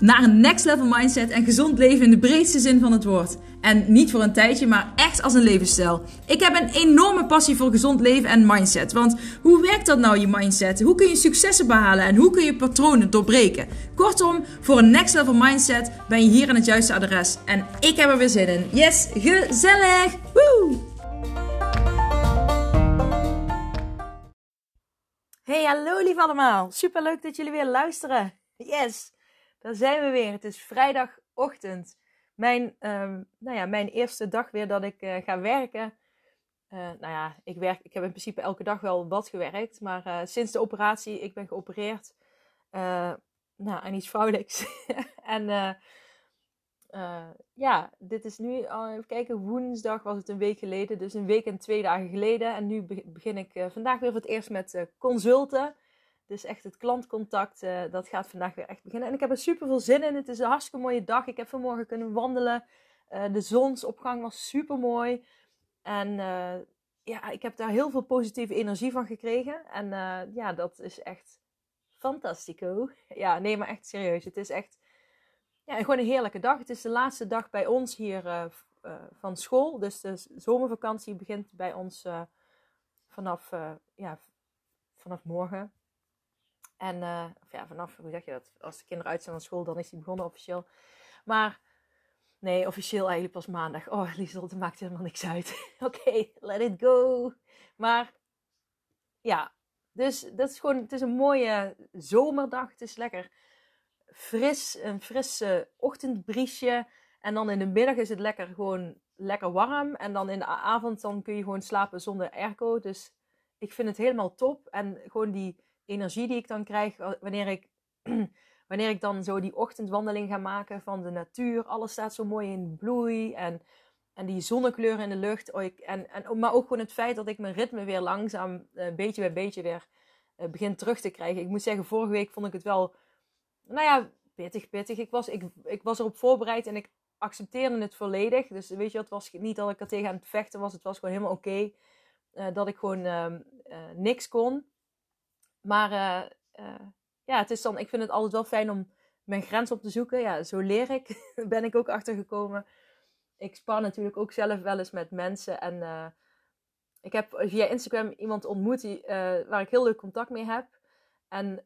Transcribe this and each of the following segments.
naar een next level mindset en gezond leven in de breedste zin van het woord. En niet voor een tijdje, maar echt als een levensstijl. Ik heb een enorme passie voor gezond leven en mindset. Want hoe werkt dat nou, je mindset? Hoe kun je successen behalen en hoe kun je patronen doorbreken? Kortom, voor een next level mindset ben je hier aan het juiste adres. En ik heb er weer zin in. Yes, gezellig! Woe! Hey, hallo lief allemaal. Superleuk dat jullie weer luisteren. Yes! Daar zijn we weer. Het is vrijdagochtend. Mijn eerste dag weer dat ik ga werken. Ik heb in principe elke dag wel wat gewerkt. Maar sinds de operatie, ik ben geopereerd aan iets vrouwelijks. Dit is nu, even kijken, woensdag was het een week geleden. Dus een week en 2 dagen geleden. En nu begin ik vandaag weer voor het eerst met consulten. Dus echt het klantcontact, dat gaat vandaag weer echt beginnen. En ik heb er super veel zin in. Het is een hartstikke mooie dag. Ik heb vanmorgen kunnen wandelen. De zonsopgang was super mooi. En ik heb daar heel veel positieve energie van gekregen. En dat is echt fantastico. Ja, nee, maar echt serieus. Het is echt gewoon een heerlijke dag. Het is de laatste dag bij ons hier van school. Dus de zomervakantie begint bij ons vanaf morgen. En hoe zeg je dat? Als de kinderen uit zijn van school, dan is die begonnen officieel. Maar nee, officieel eigenlijk pas maandag. Oh, Lieselotte, maakt helemaal niks uit. Oké, let it go. Maar ja, dus dat is gewoon, het is een mooie zomerdag. Het is lekker fris, een frisse ochtendbriesje. En dan in de middag is het lekker gewoon lekker warm. En dan in de avond dan kun je gewoon slapen zonder airco. Dus ik vind het helemaal top. En gewoon die energie die ik dan krijg wanneer ik dan zo die ochtendwandeling ga maken van de natuur. Alles staat zo mooi in bloei en die zonnekleuren in de lucht. Maar ook gewoon het feit dat ik mijn ritme weer langzaam beetje bij beetje weer begin terug te krijgen. Ik moet zeggen, vorige week vond ik het wel pittig. Ik was erop voorbereid en ik accepteerde het volledig. Dus weet je, het was niet dat ik er tegen aan het vechten was. Het was gewoon helemaal oké dat ik gewoon niks kon. Maar het is dan, ik vind het altijd wel fijn om mijn grens op te zoeken. Ja, zo leer ik. Daar ben ik ook achtergekomen. Ik spar natuurlijk ook zelf wel eens met mensen. En ik heb via Instagram iemand ontmoet waar ik heel leuk contact mee heb. En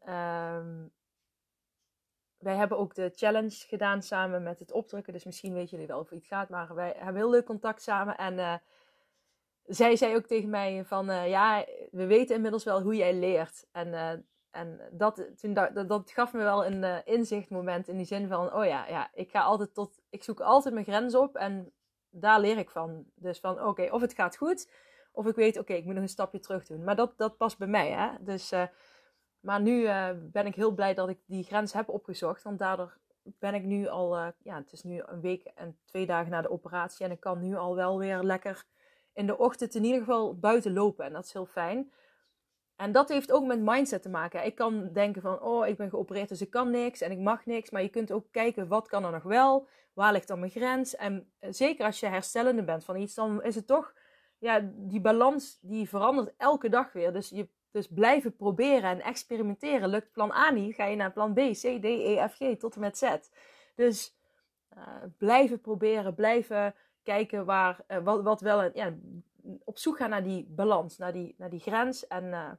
wij hebben ook de challenge gedaan samen met het opdrukken. Dus misschien weten jullie wel of iets gaat. Maar wij hebben heel leuk contact samen. En zij zei ook tegen mij van, we weten inmiddels wel hoe jij leert. En dat gaf me wel een inzichtmoment in die zin van, ik zoek altijd mijn grens op en daar leer ik van. Dus van, oké, of het gaat goed, of ik weet, oké, ik moet nog een stapje terug doen. Maar dat past bij mij, hè. Dus, maar nu ben ik heel blij dat ik die grens heb opgezocht, want daardoor ben ik nu al, het is nu een week en 2 dagen na de operatie en ik kan nu al wel weer lekker in de ochtend in ieder geval buiten lopen. En dat is heel fijn. En dat heeft ook met mindset te maken. Ik kan denken van, ik ben geopereerd, dus ik kan niks en ik mag niks. Maar je kunt ook kijken, wat kan er nog wel? Waar ligt dan mijn grens? En zeker als je herstellende bent van iets, dan is het toch, die balans die verandert elke dag weer. Dus blijven proberen en experimenteren. Lukt plan A niet, ga je naar plan B, C, D, E, F, G, tot en met Z. Dus blijven proberen, blijven kijken op zoek gaan naar die balans, naar die grens. En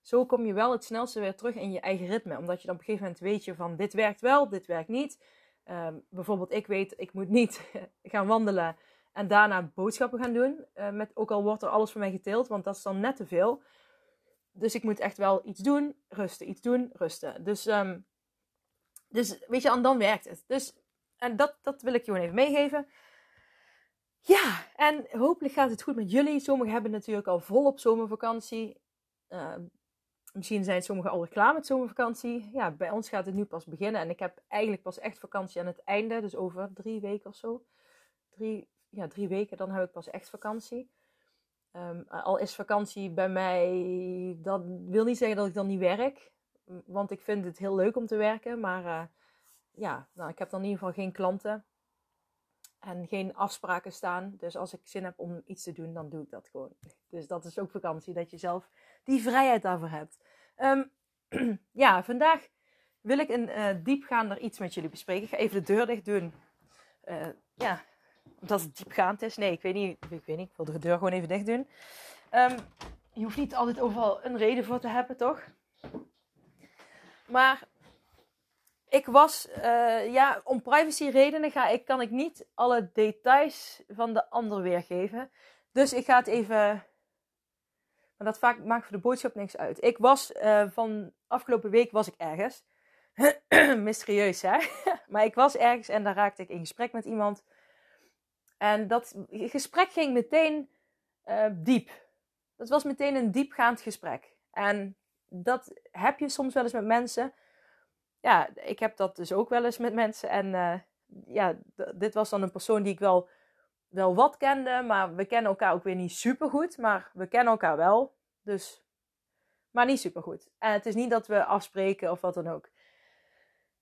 zo kom je wel het snelste weer terug in je eigen ritme. Omdat je dan op een gegeven moment weet je van, dit werkt wel, dit werkt niet. Bijvoorbeeld, ik weet, ik moet niet gaan wandelen en daarna boodschappen gaan doen. Ook al wordt er alles voor mij geteeld, want dat is dan net te veel. Dus ik moet echt wel iets doen, rusten, iets doen, rusten. Dus weet je, en dan werkt het. Dus, en dat wil ik je gewoon even meegeven. Ja, en hopelijk gaat het goed met jullie. Sommigen hebben natuurlijk al volop zomervakantie. Misschien zijn sommigen al klaar met zomervakantie. Ja, bij ons gaat het nu pas beginnen. En ik heb eigenlijk pas echt vakantie aan het einde. Dus over 3 weken of zo. 3 weken, dan heb ik pas echt vakantie. Al is vakantie bij mij, dat wil niet zeggen dat ik dan niet werk. Want ik vind het heel leuk om te werken. Maar ik heb dan in ieder geval geen klanten. en geen afspraken staan. Dus als ik zin heb om iets te doen, dan doe ik dat gewoon. Dus dat is ook vakantie, dat je zelf die vrijheid daarvoor hebt. Ja, vandaag wil ik een diepgaander iets met jullie bespreken. Ik ga even de deur dicht doen. Ja, omdat het diepgaand is. Nee, ik weet niet. Ik wil de deur gewoon even dicht doen. Je hoeft niet altijd overal een reden voor te hebben, toch? Maar ik was, om privacyredenen kan ik niet alle details van de ander weergeven. Dus ik ga het even... Maar dat maakt voor de boodschap niks uit. Ik was van afgelopen week was ik ergens. Mysterieus, hè? Maar ik was ergens en daar raakte ik in gesprek met iemand. En dat gesprek ging meteen diep. Dat was meteen een diepgaand gesprek. En dat heb je soms wel eens met mensen. Ja, ik heb dat dus ook wel eens met mensen. En dit was dan een persoon die ik wel wat kende, maar we kennen elkaar ook weer niet supergoed. Maar we kennen elkaar wel, dus... Maar niet supergoed. En het is niet dat we afspreken of wat dan ook.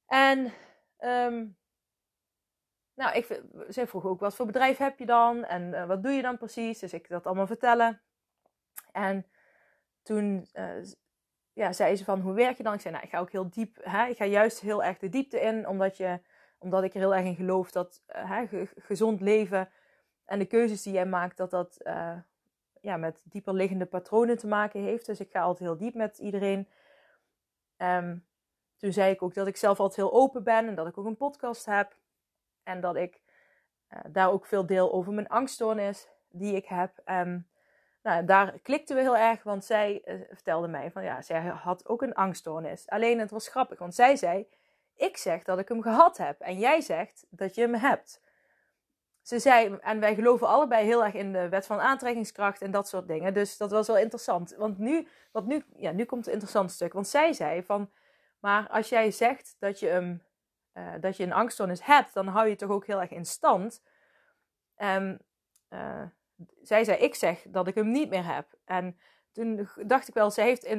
En... zij vroeg ook, wat voor bedrijf heb je dan? En wat doe je dan precies? Dus ik dat allemaal vertellen. En toen zei ze van, hoe werk je dan? Ik zei, ik ga ook heel diep. Hè? Ik ga juist heel erg de diepte in. Omdat ik er heel erg in geloof dat gezond leven... En de keuzes die jij maakt, dat met dieper liggende patronen te maken heeft. Dus ik ga altijd heel diep met iedereen. Toen zei ik ook dat ik zelf altijd heel open ben. En dat ik ook een podcast heb. En dat ik daar ook veel deel over mijn angststoornis die ik heb. Daar klikten we heel erg. Want zij vertelde mij van zij had ook een angststoornis. Alleen het was grappig. Want zij zei, ik zeg dat ik hem gehad heb. En jij zegt dat je hem hebt. Ze zei, en wij geloven allebei heel erg in de wet van aantrekkingskracht en dat soort dingen. Dus dat was wel interessant. Want nu komt het interessant stuk. Want zij zei van, maar als jij zegt dat je een angststoornis hebt, dan hou je het toch ook heel erg in stand. Zij zei, ik zeg dat ik hem niet meer heb. En toen dacht ik wel, ze heeft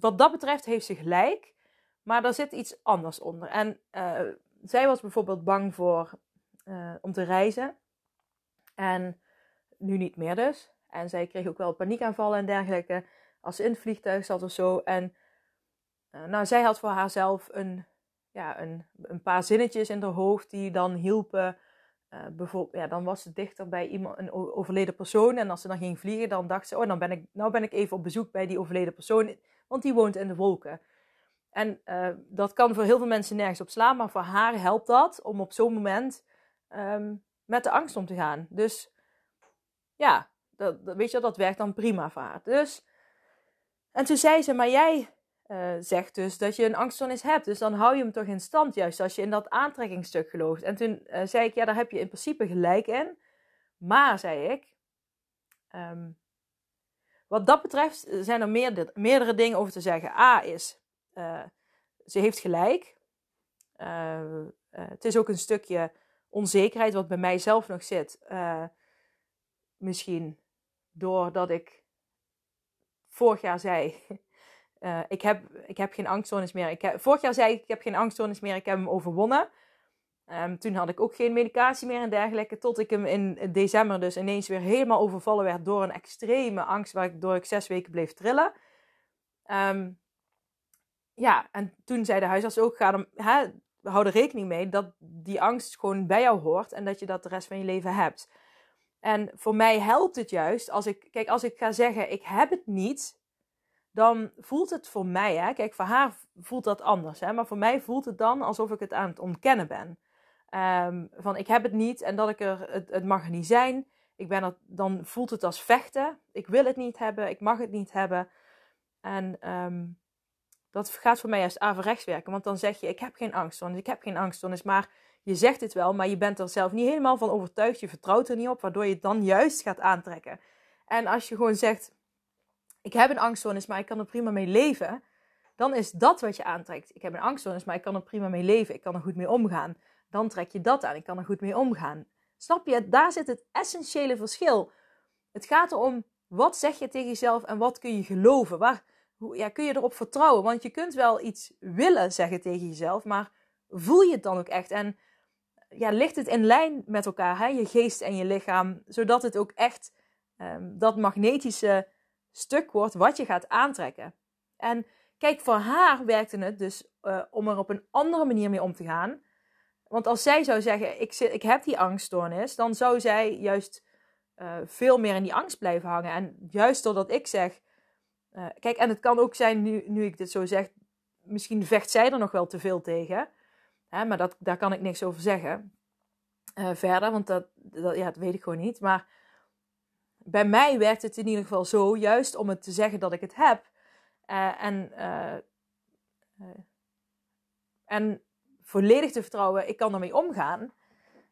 wat dat betreft heeft ze gelijk. Maar daar zit iets anders onder. En zij was bijvoorbeeld bang voor... om te reizen. En nu niet meer dus. En zij kreeg ook wel paniekaanvallen en dergelijke. Als ze in het vliegtuig zat of zo. En zij had voor haarzelf een paar zinnetjes in haar hoofd. Die dan hielpen. Dan was ze dichter bij iemand, een overleden persoon. En als ze dan ging vliegen. Dan dacht ze. Nou ben ik even op bezoek bij die overleden persoon. Want die woont in de wolken. En dat kan voor heel veel mensen nergens op slaan. Maar voor haar helpt dat. Om op zo'n moment... met de angst om te gaan. Dus ja, dat werkt dan prima voor haar. Dus, en toen zei ze, maar jij zegt dus dat je een angststoornis hebt. Dus dan hou je hem toch in stand, juist als je in dat aantrekkingsstuk gelooft. En toen zei ik, daar heb je in principe gelijk in. Maar, zei ik, wat dat betreft zijn er meerdere dingen over te zeggen. A is, ze heeft gelijk. Het is ook een stukje... onzekerheid wat bij mij zelf nog zit. Misschien doordat ik vorig jaar zei... ik heb geen angststoornis meer. Vorig jaar zei ik heb geen angststoornis meer. Ik heb hem overwonnen. Toen had ik ook geen medicatie meer en dergelijke. Tot ik hem in december dus ineens weer helemaal overvallen werd... door een extreme angst waardoor ik 6 weken bleef trillen. En toen zei de huisarts ook... Hou er rekening mee dat die angst gewoon bij jou hoort en dat je dat de rest van je leven hebt. En voor mij helpt het juist als ik ga zeggen ik heb het niet, dan voelt het voor mij, hè? Kijk, voor haar voelt dat anders, hè? Maar voor mij voelt het dan alsof ik het aan het ontkennen ben. Van ik heb het niet en dat ik het mag er niet zijn. Dan voelt het als vechten. Ik wil het niet hebben, ik mag het niet hebben. En dat gaat voor mij juist averechts werken. Want dan zeg je, ik heb geen angststoornis. Maar je zegt het wel, maar je bent er zelf niet helemaal van overtuigd. Je vertrouwt er niet op, waardoor je het dan juist gaat aantrekken. En als je gewoon zegt, ik heb een angststoornis, maar ik kan er prima mee leven. Dan is dat wat je aantrekt. Ik heb een angststoornis, maar ik kan er prima mee leven. Ik kan er goed mee omgaan. Dan trek je dat aan. Ik kan er goed mee omgaan. Snap je? Daar zit het essentiële verschil. Het gaat erom, wat zeg je tegen jezelf en wat kun je geloven? Kun je erop vertrouwen? Want je kunt wel iets willen zeggen tegen jezelf, maar voel je het dan ook echt? En ja, ligt het in lijn met elkaar, hè? Je geest en je lichaam, zodat het ook echt dat magnetische stuk wordt wat je gaat aantrekken. En kijk, voor haar werkte het dus om er op een andere manier mee om te gaan. Want als zij zou zeggen, ik heb die angststoornis, dan zou zij juist veel meer in die angst blijven hangen. En juist doordat ik zeg, kijk, en het kan ook zijn, nu ik dit zo zeg, misschien vecht zij er nog wel te veel tegen. Hè, maar daar kan ik niks over zeggen verder, want dat weet ik gewoon niet. Maar bij mij werkt het in ieder geval zo, juist om het te zeggen dat ik het heb. En volledig te vertrouwen, ik kan ermee omgaan.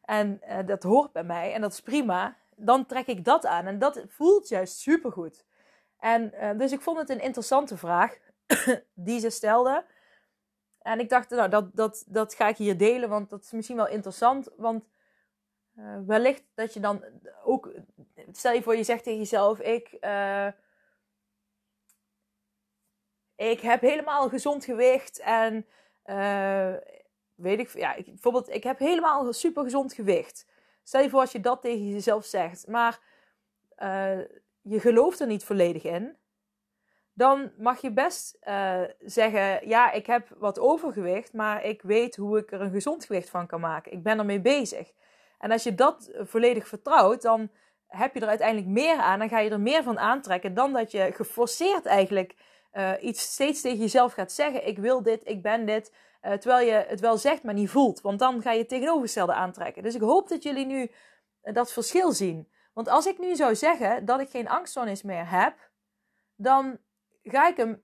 En dat hoort bij mij en dat is prima. Dan trek ik dat aan en dat voelt juist supergoed. Dus ik vond het een interessante vraag die ze stelde. En ik dacht, nou, dat ga ik hier delen, want dat is misschien wel interessant. Want wellicht dat je dan ook... Stel je voor, je zegt tegen jezelf, ik heb helemaal een gezond gewicht en... bijvoorbeeld, ik heb helemaal een supergezond gewicht. Stel je voor als je dat tegen jezelf zegt, maar je gelooft er niet volledig in, dan mag je best zeggen, ja, ik heb wat overgewicht, maar ik weet hoe ik er een gezond gewicht van kan maken. Ik ben ermee bezig. En als je dat volledig vertrouwt, dan heb je er uiteindelijk meer aan en ga je er meer van aantrekken dan dat je geforceerd eigenlijk iets steeds tegen jezelf gaat zeggen. Ik wil dit, ik ben dit. Terwijl je het wel zegt, maar niet voelt. Want dan ga je het tegenovergestelde aantrekken. Dus ik hoop dat jullie nu dat verschil zien. Want als ik nu zou zeggen dat ik geen angststoornis meer heb, dan ga ik hem...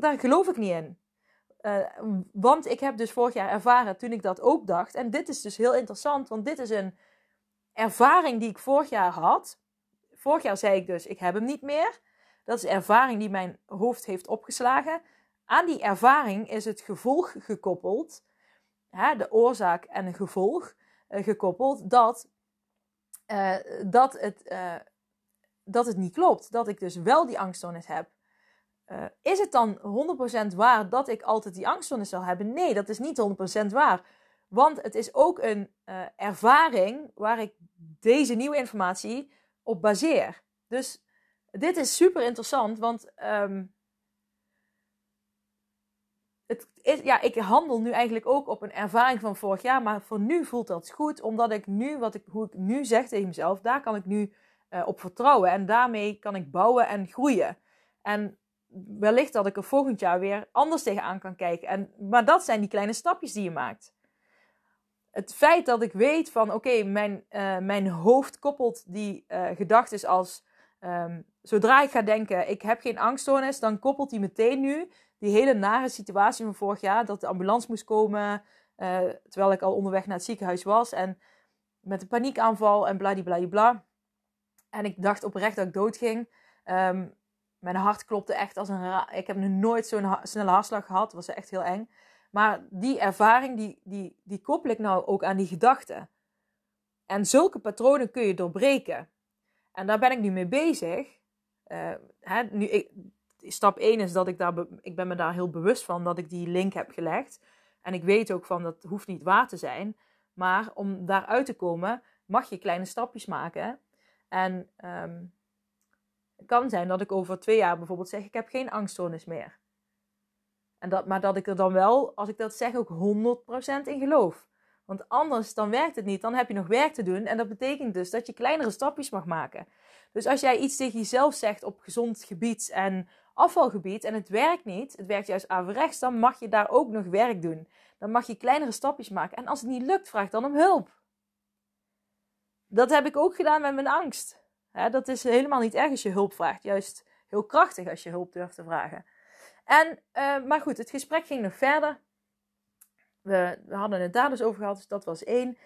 Daar geloof ik niet in. Want ik heb dus vorig jaar ervaren toen ik dat ook dacht. En dit is dus heel interessant, want dit is een ervaring die ik vorig jaar had. Vorig jaar zei ik dus, ik heb hem niet meer. Dat is de ervaring die mijn hoofd heeft opgeslagen. Aan die ervaring is het gevolg gekoppeld, hè, de oorzaak en het gevolg gekoppeld, dat het niet klopt. Dat ik dus wel die angststoornis heb. Is het dan 100% waar dat ik altijd die angststoornis zal hebben? Nee, dat is niet 100% waar. Want het is ook een ervaring waar ik deze nieuwe informatie op baseer. Dus dit is super interessant, want... ik handel nu eigenlijk ook op een ervaring van vorig jaar, maar voor nu voelt dat goed, omdat ik nu, hoe ik nu zeg tegen mezelf, daar kan ik nu op vertrouwen en daarmee kan ik bouwen en groeien. En wellicht dat ik er volgend jaar weer anders tegenaan kan kijken. Maar dat zijn die kleine stapjes die je maakt. Het feit dat ik weet van, oké, mijn hoofd koppelt die gedachtes als, zodra ik ga denken, ik heb geen angststoornis, dan koppelt die meteen nu. Die hele nare situatie van vorig jaar, dat de ambulance moest komen, terwijl ik al onderweg naar het ziekenhuis was. En met een paniekaanval en bladibladibla. En ik dacht oprecht dat ik doodging. Mijn hart klopte echt als een raar. Ik heb nog nooit zo'n snelle hartslag gehad. Dat was echt heel eng. Maar die ervaring, die koppel ik nou ook aan die gedachten. En zulke patronen kun je doorbreken. En daar ben ik nu mee bezig. Stap 1 is dat ik ben me daar heel bewust van dat ik die link heb gelegd. En ik weet ook van, dat hoeft niet waar te zijn. Maar om daaruit te komen, mag je kleine stapjes maken. En het kan zijn dat ik over 2 jaar bijvoorbeeld zeg, ik heb geen angststoornis meer. Maar dat ik er dan wel, als ik dat zeg, ook 100% in geloof. Want anders, dan werkt het niet. Dan heb je nog werk te doen. En dat betekent dus dat je kleinere stapjes mag maken. Dus als jij iets tegen jezelf zegt op gezond gebied en afvalgebied en het werkt niet, het werkt juist averechts, dan mag je daar ook nog werk doen. Dan mag je kleinere stapjes maken. En als het niet lukt, vraag dan om hulp. Dat heb ik ook gedaan met mijn angst. Dat is helemaal niet erg als je hulp vraagt. Juist heel krachtig als je hulp durft te vragen. Maar goed, het gesprek ging nog verder. We hadden het daar dus over gehad, dus dat was 1.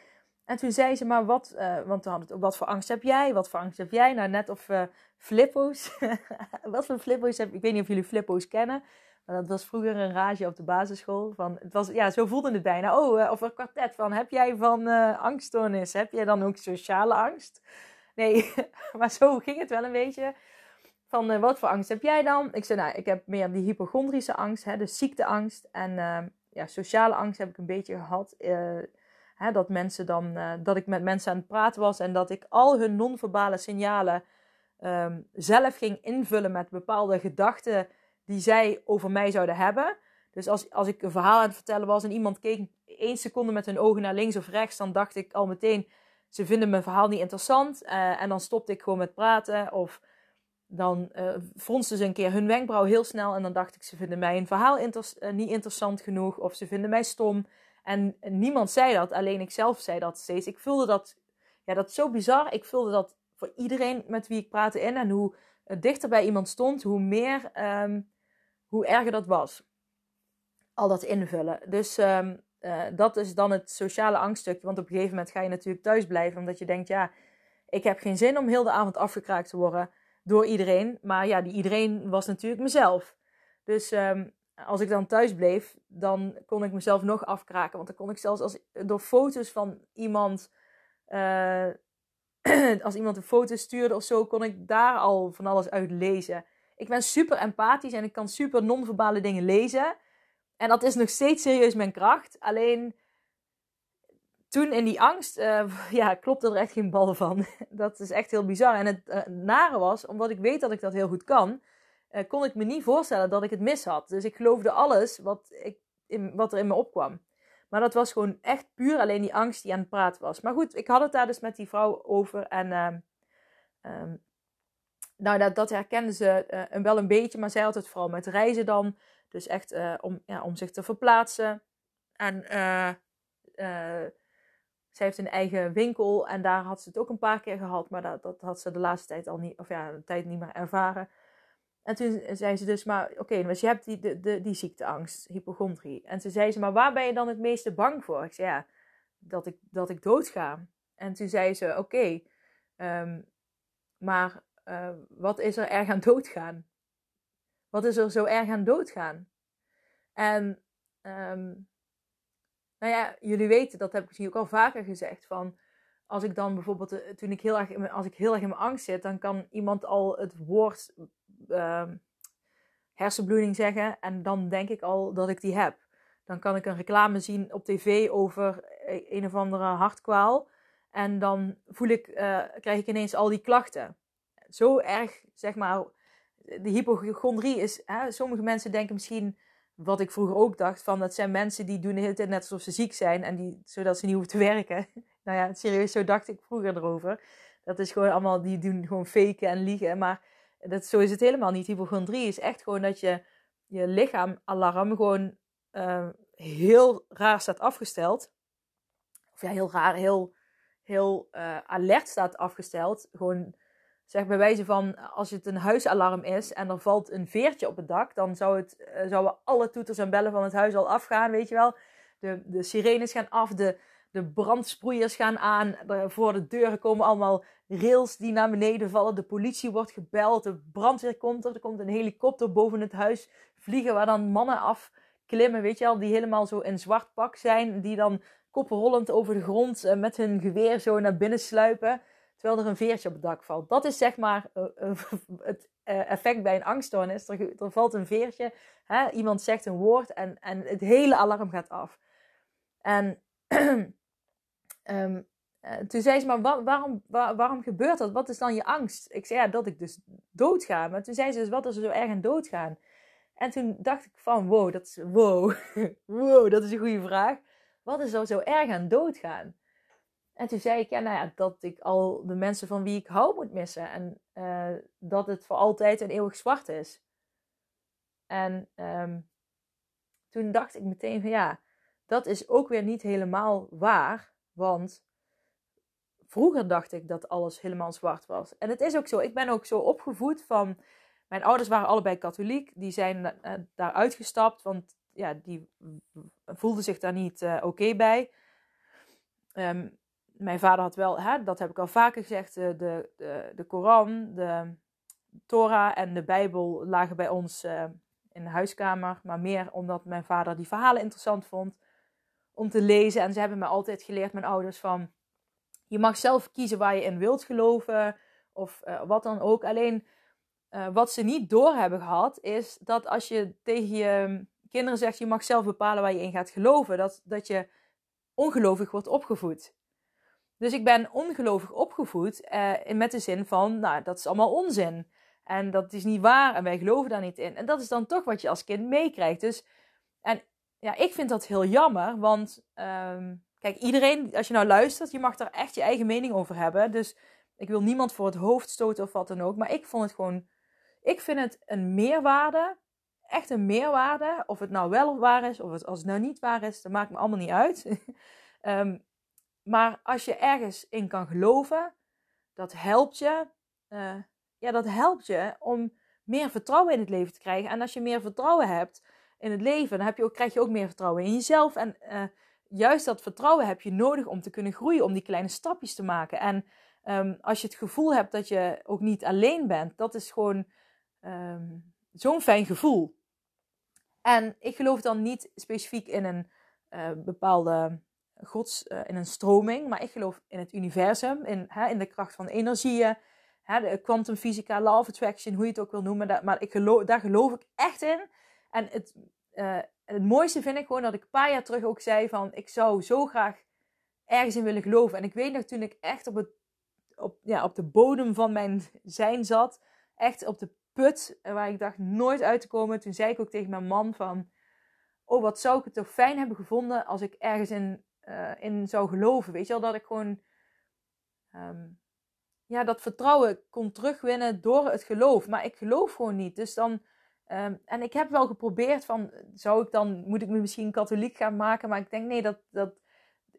En toen zei ze, maar wat, want we hadden het, wat voor angst heb jij? Wat voor angst heb jij? Nou, net of flippo's. Wat voor flippo's heb ik? Ik weet niet of jullie flippo's kennen. Maar dat was vroeger een rage op de basisschool. Zo voelde het bijna. Of een kwartet van, heb jij van angststoornis? Heb jij dan ook sociale angst? Nee, maar zo ging het wel een beetje. Van, wat voor angst heb jij dan? Ik zei, nou, ik heb meer die hypochondrische angst, hè, de ziekteangst. En sociale angst heb ik een beetje gehad. Hè, dat mensen dan, dat ik met mensen aan het praten was en dat ik al hun non-verbale signalen zelf ging invullen met bepaalde gedachten die zij over mij zouden hebben. Dus als ik een verhaal aan het vertellen was en iemand keek 1 seconde met hun ogen naar links of rechts, dan dacht ik al meteen, ze vinden mijn verhaal niet interessant. En dan stopte ik gewoon met praten. Of dan fronsten ze een keer hun wenkbrauw heel snel en dan dacht ik, ze vinden mijn verhaal niet interessant genoeg. Of ze vinden mij stom. En niemand zei dat, alleen ik zelf zei dat steeds. Ik vulde dat, ja, dat is zo bizar. Ik vulde dat voor iedereen met wie ik praatte in. En hoe dichter bij iemand stond, hoe erger dat was. Al dat invullen. Dus dat is dan het sociale angststukje. Want op een gegeven moment ga je natuurlijk thuis blijven. Omdat je denkt, ja, ik heb geen zin om heel de avond afgekraakt te worden door iedereen. Maar ja, die iedereen was natuurlijk mezelf. Dus als ik dan thuis bleef, dan kon ik mezelf nog afkraken. Want dan kon ik zelfs door foto's van iemand... als iemand een foto stuurde of zo, kon ik daar al van alles uit lezen. Ik ben super empathisch en ik kan super non-verbale dingen lezen. En dat is nog steeds serieus mijn kracht. Alleen toen in die angst, klopte er echt geen bal van. Dat is echt heel bizar. En het nare was, omdat ik weet dat ik dat heel goed kan, kon ik me niet voorstellen dat ik het mis had. Dus ik geloofde alles wat er in me opkwam. Maar dat was gewoon echt puur alleen die angst die aan het praten was. Maar goed, ik had het daar dus met die vrouw over. En dat herkende ze wel een beetje. Maar zij had het vooral met reizen dan. Dus echt om zich te verplaatsen. En zij heeft een eigen winkel. En daar had ze het ook een paar keer gehad. Maar dat had ze de laatste tijd al niet, niet meer ervaren. En toen zei ze dus, maar oké, dus je hebt die ziekteangst, hypochondrie. En toen zei ze, maar waar ben je dan het meeste bang voor? Ik zei, ja, dat ik doodga. En toen zei ze, oké, maar wat is er erg aan doodgaan? Wat is er zo erg aan doodgaan? En, jullie weten, dat heb ik misschien ook al vaker gezegd, van... Als ik dan bijvoorbeeld, als ik heel erg in mijn angst zit, dan kan iemand al het woord hersenbloeding zeggen. En dan denk ik al dat ik die heb. Dan kan ik een reclame zien op tv over een of andere hartkwaal. En dan krijg ik ineens al die klachten. Zo erg, zeg maar, de hypochondrie is, hè, sommige mensen denken misschien, wat ik vroeger ook dacht, van dat zijn mensen die doen de hele tijd net alsof ze ziek zijn. En zodat ze niet hoeven te werken. Nou ja, serieus, zo dacht ik vroeger erover. Dat is gewoon allemaal, die doen gewoon faken en liegen. Maar zo is het helemaal niet. Hypochondrie is echt gewoon dat je lichaamalarm gewoon heel raar staat afgesteld. Of ja, heel raar, heel alert staat afgesteld. Gewoon, zeg bij wijze van, als het een huisalarm is en er valt een veertje op het dak, dan zouden alle toeters en bellen van het huis al afgaan, weet je wel. De sirenes gaan af, de brandsproeiers gaan aan. Voor de deuren komen allemaal rails die naar beneden vallen. De politie wordt gebeld. De brandweer komt er. Er komt een helikopter boven het huis vliegen. Waar dan mannen afklimmen, weet je wel. Die helemaal zo in zwart pak zijn. Die dan koprollend over de grond met hun geweer zo naar binnen sluipen. Terwijl er een veertje op het dak valt. Dat is zeg maar het effect bij een angststoornis. Er valt een veertje. Hè? Iemand zegt een woord en het hele alarm gaat af. En... toen zei ze, maar waarom gebeurt dat? Wat is dan je angst? Ik zei, ja, dat ik dus doodga. Maar toen zei ze, dus wat is er zo erg aan doodgaan? En toen dacht ik van, wow, dat is een goede vraag. Wat is er zo erg aan doodgaan? En toen zei ik, ja, nou ja, dat ik al de mensen van wie ik hou moet missen. En dat het voor altijd en eeuwig zwart is. En toen dacht ik meteen van, ja... Dat is ook weer niet helemaal waar, want vroeger dacht ik dat alles helemaal zwart was. En het is ook zo, ik ben ook zo opgevoed van, mijn ouders waren allebei katholiek, die zijn daar uitgestapt, want ja, die voelden zich daar niet oké bij. Mijn vader had wel, dat heb ik al vaker gezegd, de Koran, de Torah en de Bijbel lagen bij ons in de huiskamer, maar meer omdat mijn vader die verhalen interessant vond om te lezen. En ze hebben me altijd geleerd, mijn ouders, van... Je mag zelf kiezen waar je in wilt geloven. Of wat dan ook. Alleen wat ze niet door hebben gehad... is dat als je tegen je kinderen zegt... je mag zelf bepalen waar je in gaat geloven. Dat je ongelovig wordt opgevoed. Dus ik ben ongelovig opgevoed met de zin van, nou, dat is allemaal onzin. En dat is niet waar en wij geloven daar niet in. En dat is dan toch wat je als kind meekrijgt. Dus, en ja, ik vind dat heel jammer, want kijk, iedereen, als je nou luistert, je mag daar echt je eigen mening over hebben. Dus ik wil niemand voor het hoofd stoten of wat dan ook. Maar ik vond het gewoon, ik vind het een meerwaarde, echt een meerwaarde. Of het nou wel waar is, of als het nou niet waar is, dat maakt me allemaal niet uit. Maar als je ergens in kan geloven, dat helpt je. Ja, dat helpt je om meer vertrouwen in het leven te krijgen. En als je meer vertrouwen hebt in het leven, dan krijg je ook meer vertrouwen in jezelf. En juist dat vertrouwen heb je nodig om te kunnen groeien, om die kleine stapjes te maken. En als je het gevoel hebt dat je ook niet alleen bent, dat is gewoon zo'n fijn gevoel. En ik geloof dan niet specifiek in een bepaalde gods, in een stroming, maar ik geloof in het universum, in de kracht van energieën. De kwantumfysica, law of attraction, hoe je het ook wil noemen. Maar daar geloof ik echt in. En het mooiste vind ik gewoon dat ik een paar jaar terug ook zei van, ik zou zo graag ergens in willen geloven. En ik weet nog toen ik echt op de bodem van mijn zijn zat. Echt op de put waar ik dacht nooit uit te komen. Toen zei ik ook tegen mijn man van, oh, wat zou ik het toch fijn hebben gevonden als ik ergens in zou geloven. Weet je wel, dat ik gewoon... Ja, dat vertrouwen kon terugwinnen door het geloof. Maar ik geloof gewoon niet. Dus dan, en ik heb wel geprobeerd van, moet ik me misschien katholiek gaan maken? Maar ik denk, nee,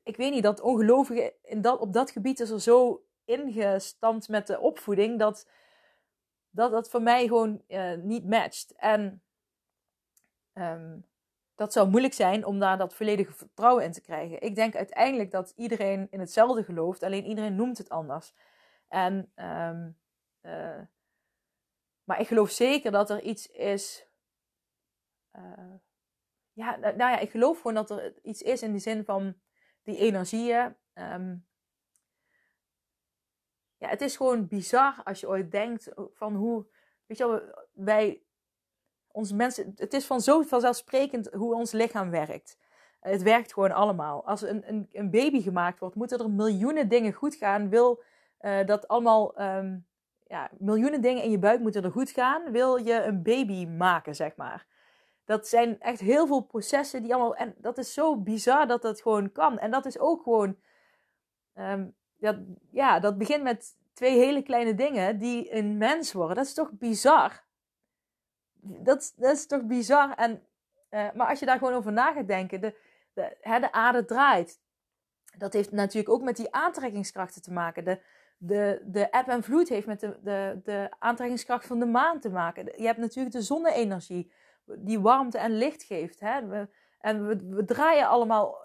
ik weet niet, dat ongelovige op dat gebied is er zo ingestampt met de opvoeding, dat voor mij gewoon niet matcht. En dat zou moeilijk zijn om daar dat volledige vertrouwen in te krijgen. Ik denk uiteindelijk dat iedereen in hetzelfde gelooft, alleen iedereen noemt het anders. En, maar ik geloof zeker dat er iets is... ik geloof gewoon dat er iets is in de zin van die energieën. Ja, het is gewoon bizar als je ooit denkt van hoe... Weet je wel, onze mensen... Het is vanzelfsprekend hoe ons lichaam werkt. Het werkt gewoon allemaal. Als een baby gemaakt wordt, moeten er miljoenen dingen goed gaan, dat allemaal miljoenen dingen in je buik moeten er goed gaan. Wil je een baby maken, zeg maar. Dat zijn echt heel veel processen die allemaal... En dat is zo bizar dat dat gewoon kan. En dat is ook gewoon... dat begint met 2 hele kleine dingen die een mens worden. Dat is toch bizar? Dat is toch bizar? En, maar als je daar gewoon over na gaat denken... De aarde draait. Dat heeft natuurlijk ook met die aantrekkingskrachten te maken. De eb en vloed heeft met de aantrekkingskracht van de maan te maken. Je hebt natuurlijk de zonne-energie die warmte en licht geeft. Hè? We draaien allemaal,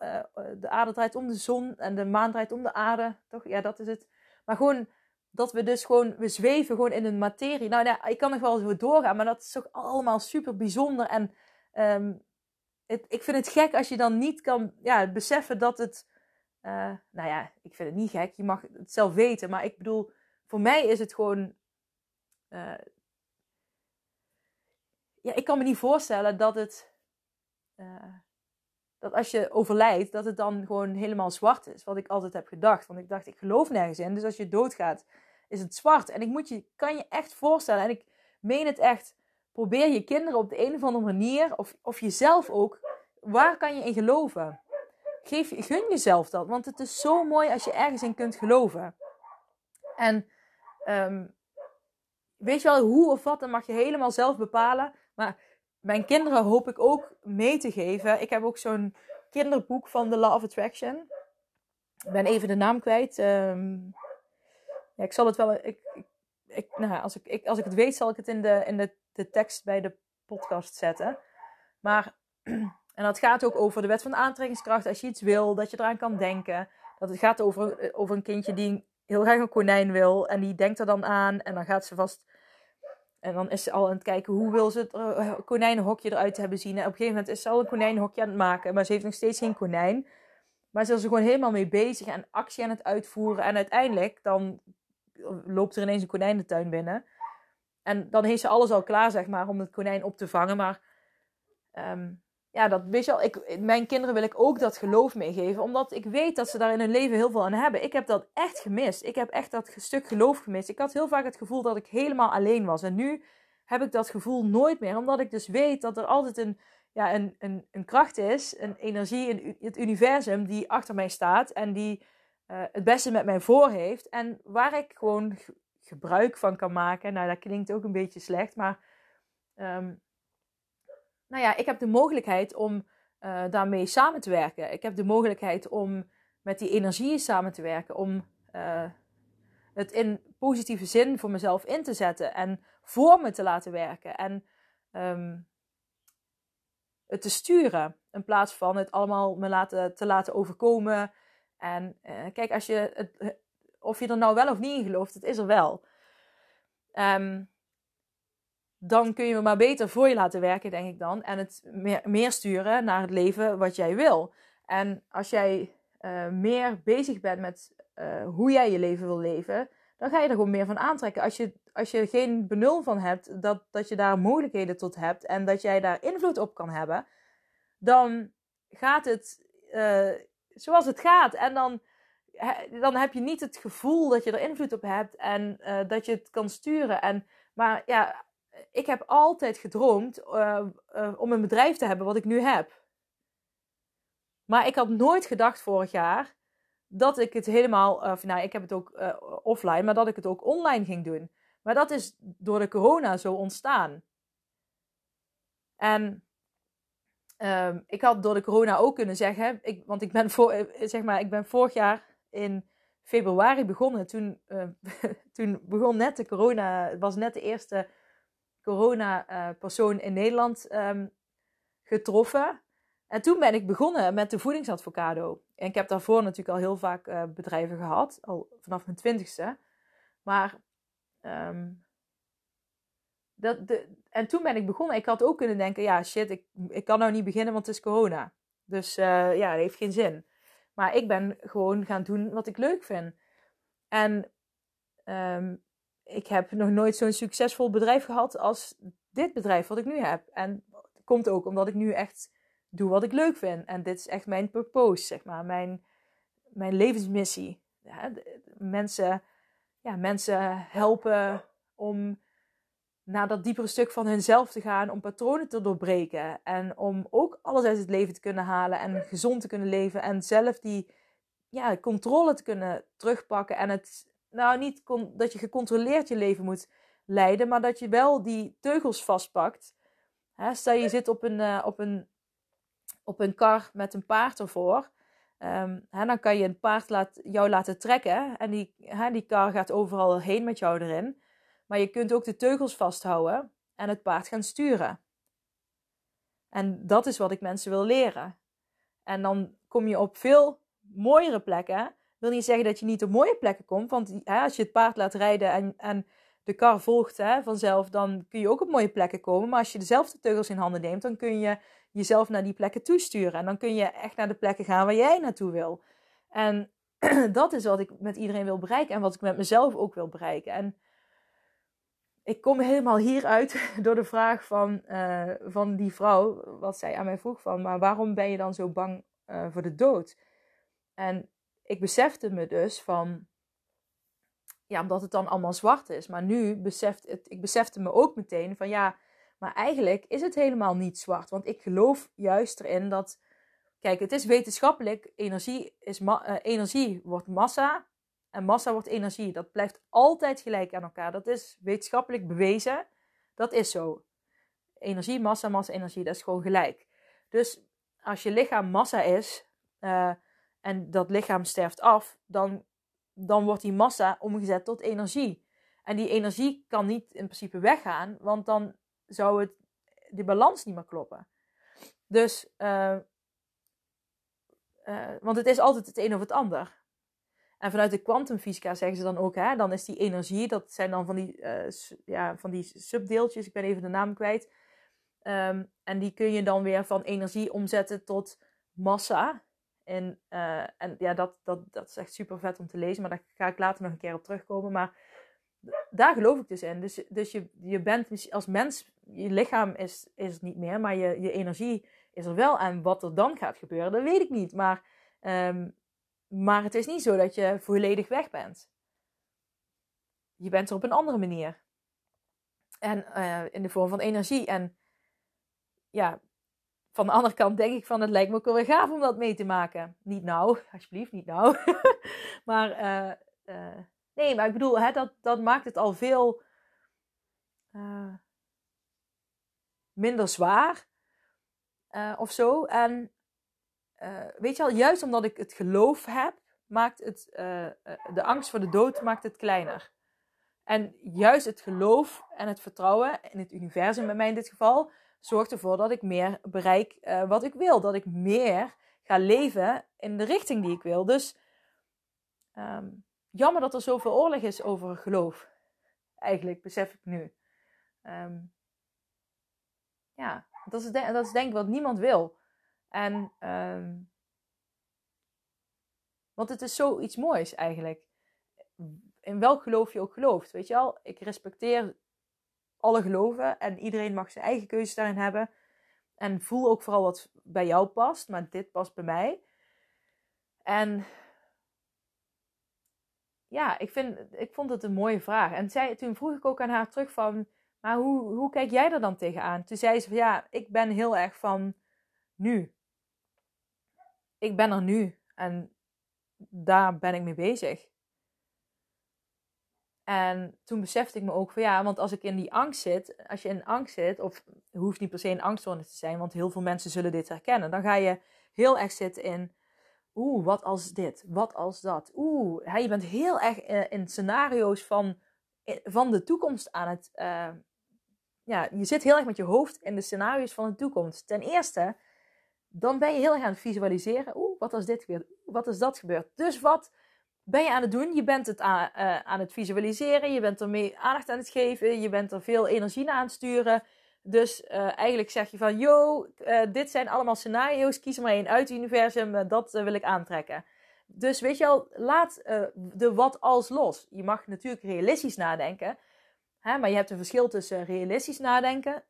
de aarde draait om de zon en de maan draait om de aarde. Toch? Ja, dat is het. Maar gewoon dat we zweven gewoon in een materie. Nou ja, ik kan nog wel zo doorgaan, maar dat is toch allemaal super bijzonder. En ik vind het gek als je dan niet kan beseffen dat het... ik vind het niet gek. Je mag het zelf weten. Maar ik bedoel, voor mij is het gewoon... ik kan me niet voorstellen dat het... dat als je overlijdt, dat het dan gewoon helemaal zwart is. Wat ik altijd heb gedacht. Want ik dacht, ik geloof nergens in. Dus als je doodgaat, is het zwart. En kan je echt voorstellen. En ik meen het echt. Probeer je kinderen op de een of andere manier, of jezelf ook, waar kan je in geloven? Gun jezelf dat, want het is zo mooi als je ergens in kunt geloven. En weet je wel, hoe of wat, dan mag je helemaal zelf bepalen. Maar mijn kinderen hoop ik ook mee te geven. Ik heb ook zo'n kinderboek van The Law of Attraction. Ik ben even de naam kwijt. Ik zal het wel... als ik het weet, zal ik het in de tekst bij de podcast zetten. Maar... En dat gaat ook over de wet van de aantrekkingskracht. Als je iets wil, dat je eraan kan denken. Dat het gaat over een kindje die heel graag een konijn wil. En die denkt er dan aan. En dan gaat ze vast... En dan is ze al aan het kijken hoe wil ze het konijnenhokje eruit hebben zien. En op een gegeven moment is ze al een konijnenhokje aan het maken. Maar ze heeft nog steeds geen konijn. Maar ze is er gewoon helemaal mee bezig. En actie aan het uitvoeren. En uiteindelijk dan loopt er ineens een konijn de tuin binnen. En dan heeft ze alles al klaar, zeg maar, om het konijn op te vangen. Maar... Ja, dat weet je al. Mijn kinderen wil ik ook dat geloof meegeven. Omdat ik weet dat ze daar in hun leven heel veel aan hebben. Ik heb dat echt gemist. Ik heb echt dat stuk geloof gemist. Ik had heel vaak het gevoel dat ik helemaal alleen was. En nu heb ik dat gevoel nooit meer. Omdat ik dus weet dat er altijd een kracht is. Een energie in het universum die achter mij staat. En die het beste met mij voor heeft. En waar ik gewoon gebruik van kan maken. Nou, dat klinkt ook een beetje slecht. Maar... nou ja, ik heb de mogelijkheid om daarmee samen te werken. Ik heb de mogelijkheid om met die energie samen te werken. Om het in positieve zin voor mezelf in te zetten. En voor me te laten werken. En het te sturen. In plaats van het allemaal te laten overkomen. En kijk, als je of je er nou wel of niet in gelooft, het is er wel. Dan kun je me maar beter voor je laten werken, denk ik dan. En het meer sturen naar het leven wat jij wil. En als jij meer bezig bent met hoe jij je leven wil leven... dan ga je er gewoon meer van aantrekken. Als je geen benul van hebt, dat je daar mogelijkheden tot hebt... en dat jij daar invloed op kan hebben... dan gaat het zoals het gaat. En dan heb je niet het gevoel dat je er invloed op hebt... en dat je het kan sturen. Maar ja... Ik heb altijd gedroomd om een bedrijf te hebben wat ik nu heb. Maar ik had nooit gedacht vorig jaar dat ik het helemaal... ik heb het ook offline, maar dat ik het ook online ging doen. Maar dat is door de corona zo ontstaan. En ik had door de corona ook kunnen zeggen... Ik ben vorig jaar in februari begonnen. Toen begon net de corona... Het was net de eerste... corona-persoon in Nederland getroffen. En toen ben ik begonnen met de voedingsadvocado. En ik heb daarvoor natuurlijk al heel vaak bedrijven gehad. Al vanaf mijn 20e. Maar... En toen ben ik begonnen. Ik had ook kunnen denken... Ja, shit, ik kan nou niet beginnen, want het is corona. Dus dat heeft geen zin. Maar ik ben gewoon gaan doen wat ik leuk vind. En... ik heb nog nooit zo'n succesvol bedrijf gehad als dit bedrijf wat ik nu heb. En dat komt ook omdat ik nu echt doe wat ik leuk vind. En dit is echt mijn purpose, zeg maar. Mijn levensmissie. Ja, mensen helpen om naar dat diepere stuk van hunzelf te gaan. Om patronen te doorbreken. En om ook alles uit het leven te kunnen halen. En gezond te kunnen leven. En zelf die controle te kunnen terugpakken. En het... Nou, niet dat je gecontroleerd je leven moet leiden, maar dat je wel die teugels vastpakt. Hè, stel je zit op een kar met een paard ervoor. Dan kan je een paard jou laten trekken. En die kar gaat overal heen met jou erin. Maar je kunt ook de teugels vasthouden en het paard gaan sturen. En dat is wat ik mensen wil leren. En dan kom je op veel mooiere plekken. Ik wil niet zeggen dat je niet op mooie plekken komt. Want als je het paard laat rijden en de kar volgt vanzelf... dan kun je ook op mooie plekken komen. Maar als je dezelfde teugels in handen neemt... dan kun je jezelf naar die plekken toesturen. En dan kun je echt naar de plekken gaan waar jij naartoe wil. En dat is wat ik met iedereen wil bereiken. En wat ik met mezelf ook wil bereiken. En ik kom helemaal hieruit door de vraag van die vrouw... wat zij aan mij vroeg van... maar waarom ben je dan zo bang voor de dood? En... Ik besefte me dus van... Ja, omdat het dan allemaal zwart is. Maar nu besefte me ook meteen van... Ja, maar eigenlijk is het helemaal niet zwart. Want ik geloof juist erin dat... Kijk, het is wetenschappelijk. Energie wordt massa. En massa wordt energie. Dat blijft altijd gelijk aan elkaar. Dat is wetenschappelijk bewezen. Dat is zo. Energie, massa, massa, energie. Dat is gewoon gelijk. Dus als je lichaam massa is... en dat lichaam sterft af, dan wordt die massa omgezet tot energie. En die energie kan niet in principe weggaan, want dan zou de balans niet meer kloppen. Dus, want het is altijd het een of het ander. En vanuit de kwantumfysica zeggen ze dan ook, dan is die energie, dat zijn dan van die subdeeltjes, ik ben even de naam kwijt. En die kun je dan weer van energie omzetten tot massa. Dat is echt super vet om te lezen. Maar daar ga ik later nog een keer op terugkomen. Maar daar geloof ik dus in. Dus je bent als mens... Je lichaam is het niet meer. Maar je energie is er wel. En wat er dan gaat gebeuren, dat weet ik niet. Maar het is niet zo dat je volledig weg bent. Je bent er op een andere manier. En in de vorm van energie. En ja, van de andere kant denk ik van, het lijkt me ook wel weer gaaf om dat mee te maken. Niet nou, alsjeblieft, niet nou. maar ik bedoel, dat maakt het al veel minder zwaar of zo. En weet je wel, juist omdat ik het geloof heb, maakt het de angst voor de dood maakt het kleiner. En juist het geloof en het vertrouwen in het universum, bij mij in dit geval, zorgt ervoor dat ik meer bereik wat ik wil. Dat ik meer ga leven in de richting die ik wil. Dus jammer dat er zoveel oorlog is over geloof. Eigenlijk, besef ik nu. Dat is denk ik wat niemand wil. En want het is zoiets moois eigenlijk. In welk geloof je ook gelooft, weet je wel. Ik respecteer alle geloven en iedereen mag zijn eigen keuzes daarin hebben. En voel ook vooral wat bij jou past, maar dit past bij mij. En ja, ik vond het een mooie vraag. En toen vroeg ik ook aan haar terug van, maar hoe kijk jij er dan tegenaan? Toen zei ze van, ja, ik ben heel erg van nu. Ik ben er nu en daar ben ik mee bezig. En toen besefte ik me ook van ja, want als je in angst zit, of het hoeft niet per se een angststoornis te zijn, want heel veel mensen zullen dit herkennen. Dan ga je heel erg zitten in, wat als dit, wat als dat. Je bent heel erg in scenario's van de toekomst aan het... je zit heel erg met je hoofd in de scenario's van de toekomst. Ten eerste, dan ben je heel erg aan het visualiseren. Wat als dit gebeurt, wat als dat gebeurt. Dus wat... ben je aan het doen? Je bent het aan het visualiseren. Je bent ermee aandacht aan het geven. Je bent er veel energie naar aan het sturen. Dus eigenlijk zeg je van... dit zijn allemaal scenario's. Kies er maar één uit het universum. Dat wil ik aantrekken. Dus weet je al, laat de wat als los. Je mag natuurlijk realistisch nadenken. Hè, maar je hebt een verschil tussen realistisch nadenken...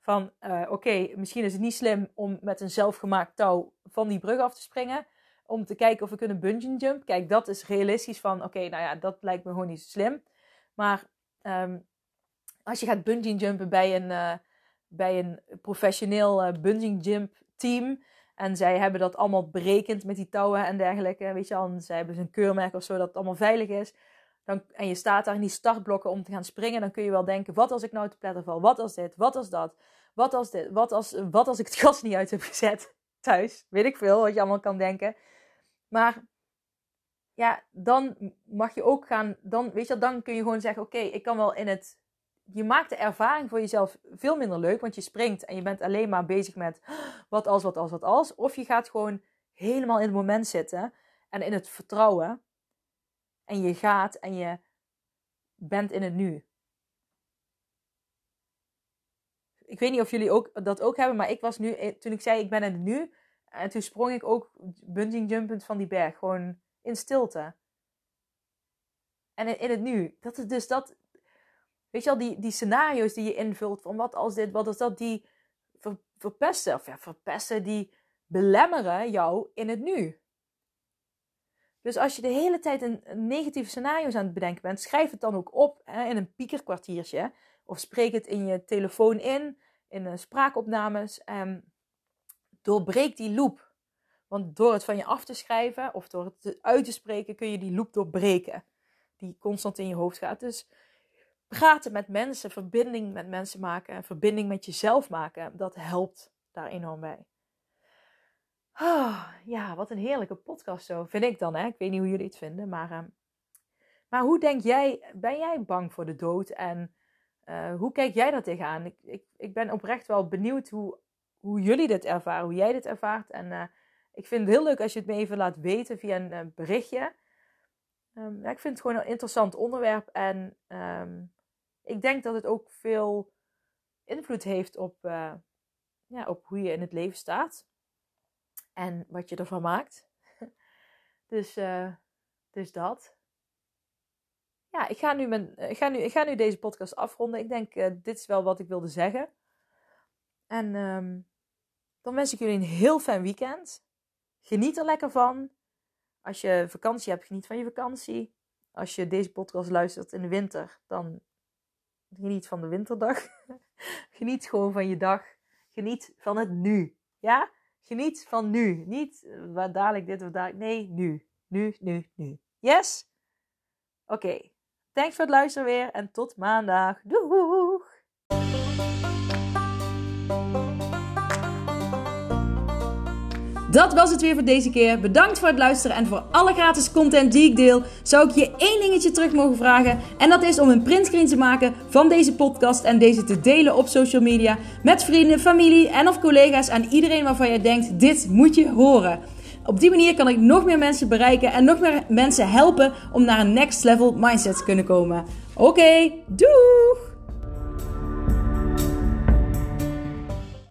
van oké, misschien is het niet slim om met een zelfgemaakt touw van die brug af te springen... om te kijken of we kunnen bungee jump. Kijk, dat is realistisch van... dat lijkt me gewoon niet zo slim. Maar als je gaat bungee jumpen bij een professioneel bungee jump team... en zij hebben dat allemaal berekend met die touwen en dergelijke... weet je al, en zij hebben zo'n keurmerk of zo dat het allemaal veilig is... en je staat daar in die startblokken om te gaan springen... dan kun je wel denken, wat als ik nou te pletter val? Wat als dit? Wat als dat? Wat als dit? Wat als ik het gas niet uit heb gezet thuis? Weet ik veel, wat je allemaal kan denken... Maar ja, dan mag je ook gaan, dan kun je gewoon zeggen, oké, ik kan wel je maakt de ervaring voor jezelf veel minder leuk, want je springt en je bent alleen maar bezig met wat als, wat als, wat als. Of je gaat gewoon helemaal in het moment zitten en in het vertrouwen en je gaat en je bent in het nu. Ik weet niet of jullie dat ook hebben, maar ik was nu, toen ik zei ik ben in het nu... En toen sprong ik ook bungee jumpend van die berg. Gewoon in stilte. En in het nu. Dat is dus dat... Weet je al, die scenario's die je invult. Van wat als dit, wat als dat. Die verpesten. Die belemmeren jou in het nu. Dus als je de hele tijd een negatieve scenario's aan het bedenken bent. Schrijf het dan ook op. Hè, in een piekerkwartiertje. Of spreek het in je telefoon in. In spraakopnames. Doorbreek die loop. Want door het van je af te schrijven of door het uit te spreken kun je die loop doorbreken. Die constant in je hoofd gaat. Dus praten met mensen, verbinding met mensen maken, verbinding met jezelf maken. Dat helpt daar enorm bij. Wat een heerlijke podcast zo. Vind ik dan, hè? Ik weet niet hoe jullie het vinden. Maar hoe denk jij, ben jij bang voor de dood? En hoe kijk jij daar tegenaan? Ik ben oprecht wel benieuwd hoe jullie dit ervaren, hoe jij dit ervaart. En ik vind het heel leuk als je het me even laat weten via een berichtje. Ik vind het gewoon een interessant onderwerp. En ik denk dat het ook veel invloed heeft op hoe je in het leven staat. En wat je ervan maakt. Dus dat. Ja, ik ga nu deze podcast afronden. Ik denk, dit is wel wat ik wilde zeggen. En Dan wens ik jullie een heel fijn weekend. Geniet er lekker van. Als je vakantie hebt, geniet van je vakantie. Als je deze podcast luistert in de winter, dan geniet van de winterdag. Geniet gewoon van je dag. Geniet van het nu. Ja? Geniet van nu. Niet waar dadelijk dit of dadelijk. Nee, nu. Nu. Yes? Oké. Thanks voor het luisteren weer en tot maandag. Doeg! Dat was het weer voor deze keer. Bedankt voor het luisteren en voor alle gratis content die ik deel. Zou ik je één dingetje terug mogen vragen? En dat is om een printscreen te maken van deze podcast en deze te delen op social media. Met vrienden, familie en of collega's en iedereen waarvan jij denkt, dit moet je horen. Op die manier kan ik nog meer mensen bereiken en nog meer mensen helpen om naar een next level mindset te kunnen komen. Oké, doeg!